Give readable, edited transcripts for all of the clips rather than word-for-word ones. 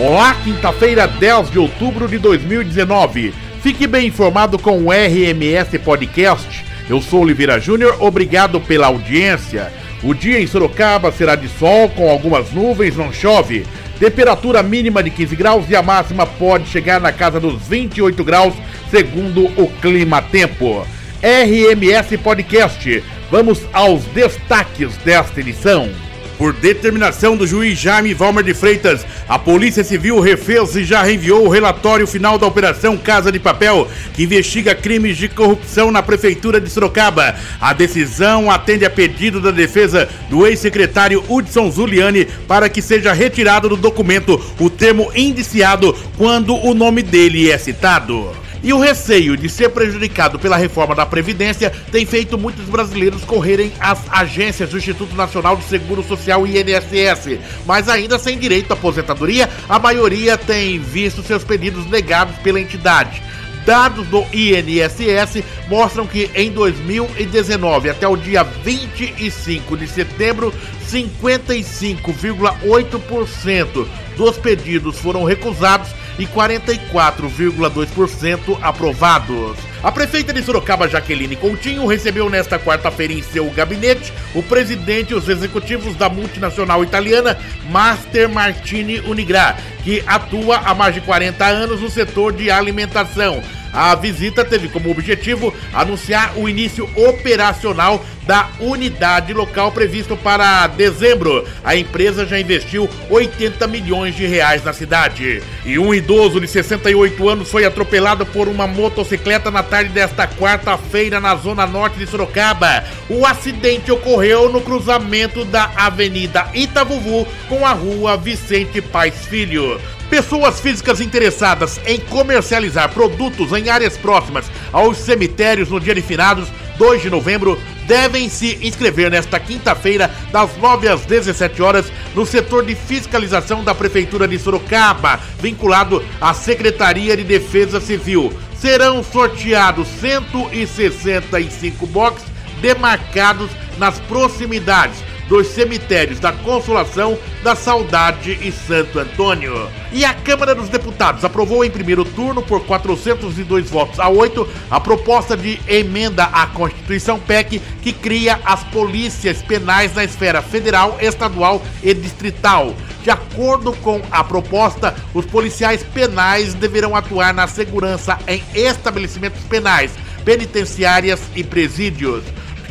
Olá, quinta-feira, 10 de outubro de 2019. Fique bem informado com o RMS Podcast. Eu sou Oliveira Júnior, obrigado pela audiência. O dia em Sorocaba será de sol, com algumas nuvens, não chove. Temperatura mínima de 15 graus e a máxima pode chegar na casa dos 28 graus, segundo o clima-tempo. RMS Podcast. Vamos aos destaques desta edição. Por determinação do juiz Jaime Valmer de Freitas, a Polícia Civil refez e já reenviou o relatório final da Operação Casa de Papel, que investiga crimes de corrupção na Prefeitura de Sorocaba. A decisão atende a pedido da defesa do ex-secretário Hudson Zuliani para que seja retirado do documento o termo indiciado quando o nome dele é citado. E o receio de ser prejudicado pela reforma da Previdência tem feito muitos brasileiros correrem às agências do Instituto Nacional do Seguro Social e INSS, mas ainda sem direito à aposentadoria, a maioria tem visto seus pedidos negados pela entidade. Dados do INSS mostram que em 2019, até o dia 25 de setembro, 55,8% dos pedidos foram recusados e 44,2% aprovados. A prefeita de Sorocaba, Jaqueline Coutinho, recebeu nesta quarta-feira em seu gabinete o presidente e os executivos da multinacional italiana Master Martini Unigrà, que atua há mais de 40 anos no setor de alimentação. A visita teve como objetivo anunciar o início operacional da unidade local previsto para dezembro. A empresa já investiu 80 milhões de reais na cidade. E um idoso de 68 anos foi atropelado por uma motocicleta na tarde desta quarta-feira na zona norte de Sorocaba. O acidente ocorreu no cruzamento da Avenida Itavuvu com a Rua Vicente Paz Filho. Pessoas físicas interessadas em comercializar produtos em áreas próximas aos cemitérios no dia de finados, 2 de novembro, devem se inscrever nesta quinta-feira, das 9 às 17 horas, no setor de fiscalização da Prefeitura de Sorocaba, vinculado à Secretaria de Defesa Civil. Serão sorteados 165 boxes demarcados nas proximidades dos cemitérios da Consolação, da Saudade e Santo Antônio. E a Câmara dos Deputados aprovou em primeiro turno, por 402 votos a 8, a proposta de emenda à Constituição PEC, que cria as polícias penais na esfera federal, estadual e distrital. De acordo com a proposta, os policiais penais deverão atuar na segurança em estabelecimentos penais, penitenciárias e presídios.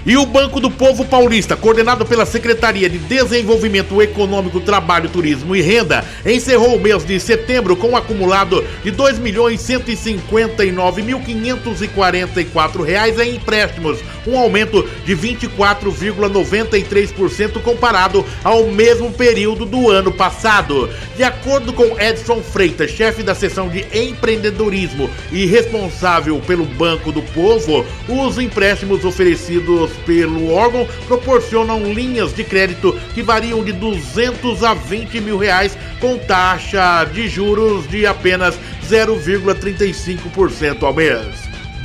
E o Banco do Povo Paulista, coordenado pela Secretaria de Desenvolvimento Econômico, Trabalho, Turismo e Renda, encerrou o mês de setembro com um acumulado de R$ 2.159.544 em empréstimos, um aumento de 24,93% comparado ao mesmo período do ano passado. De acordo com Edson Freitas, chefe da seção de empreendedorismo e responsável pelo Banco do Povo, os empréstimos oferecidos pelo órgão proporcionam linhas de crédito que variam de 200 a 20 mil reais, com taxa de juros de apenas 0,35% ao mês.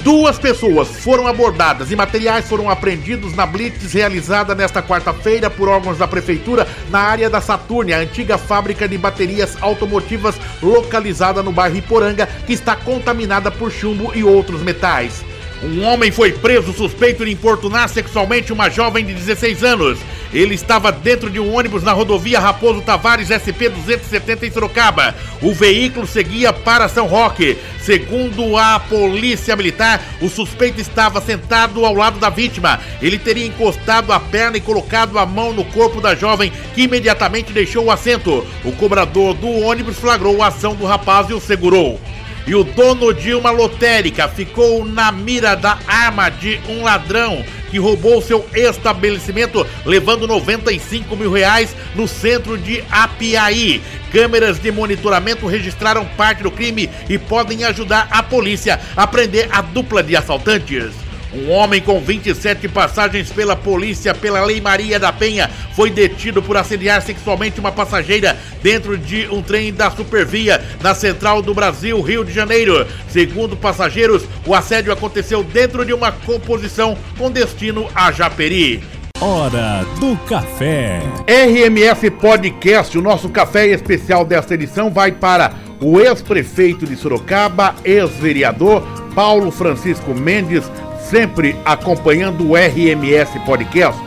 2 pessoas foram abordadas e materiais foram apreendidos na blitz realizada nesta quarta-feira por órgãos da prefeitura na área da Saturnia, a antiga fábrica de baterias automotivas localizada no bairro Iporanga, que está contaminada por chumbo e outros metais. Um homem foi preso suspeito de importunar sexualmente uma jovem de 16 anos. Ele estava dentro de um ônibus na rodovia Raposo Tavares, SP 270 em Sorocaba. O veículo seguia para São Roque. Segundo a polícia militar, o suspeito estava sentado ao lado da vítima. Ele teria encostado a perna e colocado a mão no corpo da jovem, que imediatamente deixou o assento. O cobrador do ônibus flagrou a ação do rapaz e o segurou. E o dono de uma lotérica ficou na mira da arma de um ladrão que roubou seu estabelecimento, levando 95 mil reais no centro de Apiaí. Câmeras de monitoramento registraram parte do crime e podem ajudar a polícia a prender a dupla de assaltantes. Um homem com 27 passagens pela polícia pela Lei Maria da Penha foi detido por assediar sexualmente uma passageira dentro de um trem da Supervia, na Central do Brasil, Rio de Janeiro. Segundo passageiros, o assédio aconteceu dentro de uma composição com destino a Japeri. Hora do Café. RMF Podcast, o nosso café especial desta edição vai para o ex-prefeito de Sorocaba, ex-vereador Paulo Francisco Mendes, sempre acompanhando o RMS Podcast.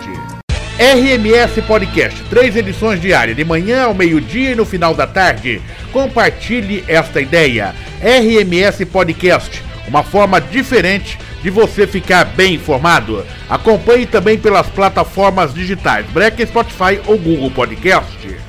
RMS Podcast, 3 edições diárias, de manhã ao meio-dia e no final da tarde. Compartilhe esta ideia. RMS Podcast, uma forma diferente de você ficar bem informado. Acompanhe também pelas plataformas digitais Break, Spotify ou Google Podcast.